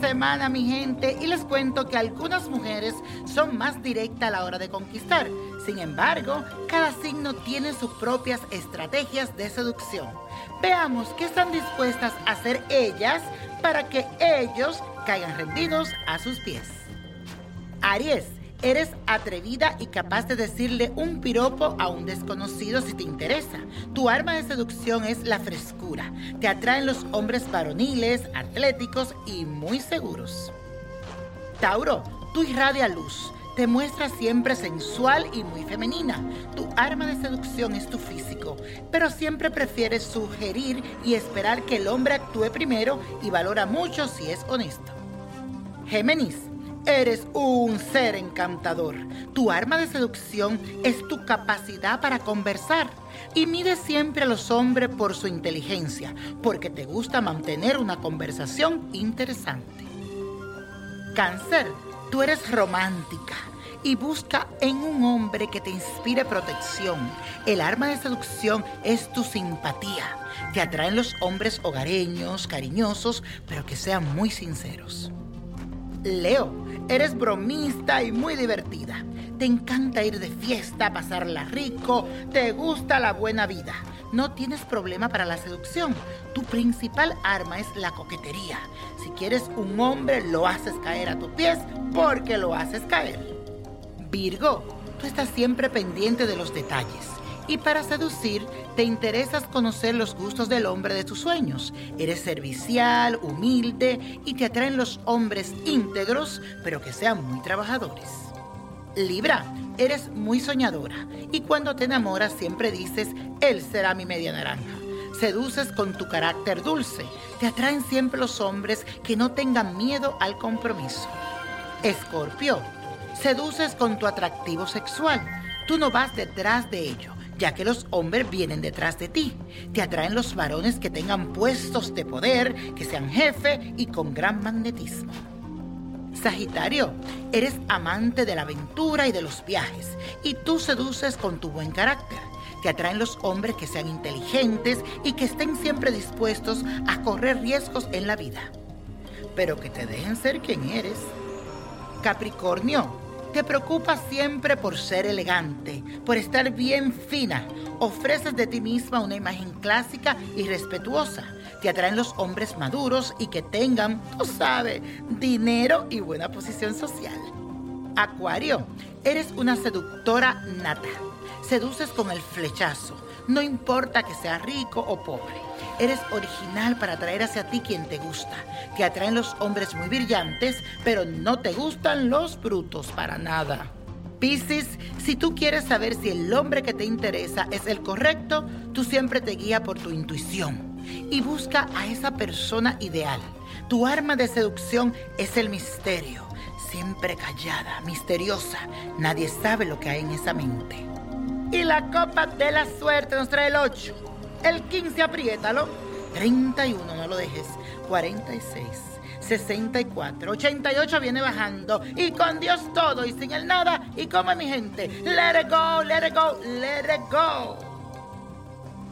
Semana, mi gente, y les cuento que algunas mujeres son más directas a la hora de conquistar. Sin embargo, cada signo tiene sus propias estrategias de seducción. Veamos qué están dispuestas a hacer ellas para que ellos caigan rendidos a sus pies. Aries, eres atrevida y capaz de decirle un piropo a un desconocido si te interesa. Tu arma de seducción es la frescura. Te atraen los hombres varoniles, atléticos y muy seguros. Tauro, tú irradias luz. Te muestras siempre sensual y muy femenina. Tu arma de seducción es tu físico, pero siempre prefieres sugerir y esperar que el hombre actúe primero y valora mucho si es honesto. Géminis, eres un ser encantador. Tu arma de seducción es tu capacidad para conversar y mides siempre a los hombres por su inteligencia, porque te gusta mantener una conversación interesante. Cáncer, tú eres romántica y busca en un hombre que te inspire protección. El arma de seducción es tu simpatía. Te atraen los hombres hogareños, cariñosos, pero que sean muy sinceros. Leo, eres bromista y muy divertida. Te encanta ir de fiesta, pasarla rico, te gusta la buena vida. No tienes problema para la seducción. Tu principal arma es la coquetería. Si quieres un hombre, lo haces caer a tus pies porque lo haces caer. Virgo, tú estás siempre pendiente de los detalles. Y para seducir, te interesas conocer los gustos del hombre de tus sueños. Eres servicial, humilde y te atraen los hombres íntegros, pero que sean muy trabajadores. Libra, eres muy soñadora y cuando te enamoras siempre dices, él será mi media naranja. Seduces con tu carácter dulce. Te atraen siempre los hombres que no tengan miedo al compromiso. Escorpio, seduces con tu atractivo sexual. Tú no vas detrás de ello, ya que los hombres vienen detrás de ti. Te atraen los varones que tengan puestos de poder, que sean jefe y con gran magnetismo. Sagitario, eres amante de la aventura y de los viajes, y tú seduces con tu buen carácter. Te atraen los hombres que sean inteligentes y que estén siempre dispuestos a correr riesgos en la vida, pero que te dejen ser quien eres. Capricornio, te preocupas siempre por ser elegante, por estar bien fina. Ofreces de ti misma una imagen clásica y respetuosa. Te atraen los hombres maduros y que tengan, tú sabes, dinero y buena posición social. Acuario, eres una seductora nata. Seduces con el flechazo. No importa que seas rico o pobre, eres original para atraer hacia ti quien te gusta. Te atraen los hombres muy brillantes, pero no te gustan los brutos para nada. Piscis, si tú quieres saber si el hombre que te interesa es el correcto, tú siempre te guías por tu intuición y busca a esa persona ideal. Tu arma de seducción es el misterio, siempre callada, misteriosa. Nadie sabe lo que hay en esa mente. Y la copa de la suerte nos trae el 8, el 15, apriétalo, 31, no lo dejes, 46, 64, 88, viene bajando, y con Dios todo y sin el nada, y como mi gente, let it go, let it go, let it go.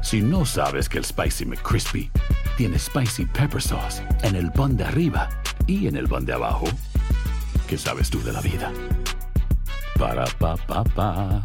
Si no sabes que el Spicy McCrispy tiene Spicy Pepper Sauce en el pan de arriba y en el pan de abajo, ¿qué sabes tú de la vida? Para, pa, pa, pa.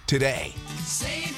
today. Save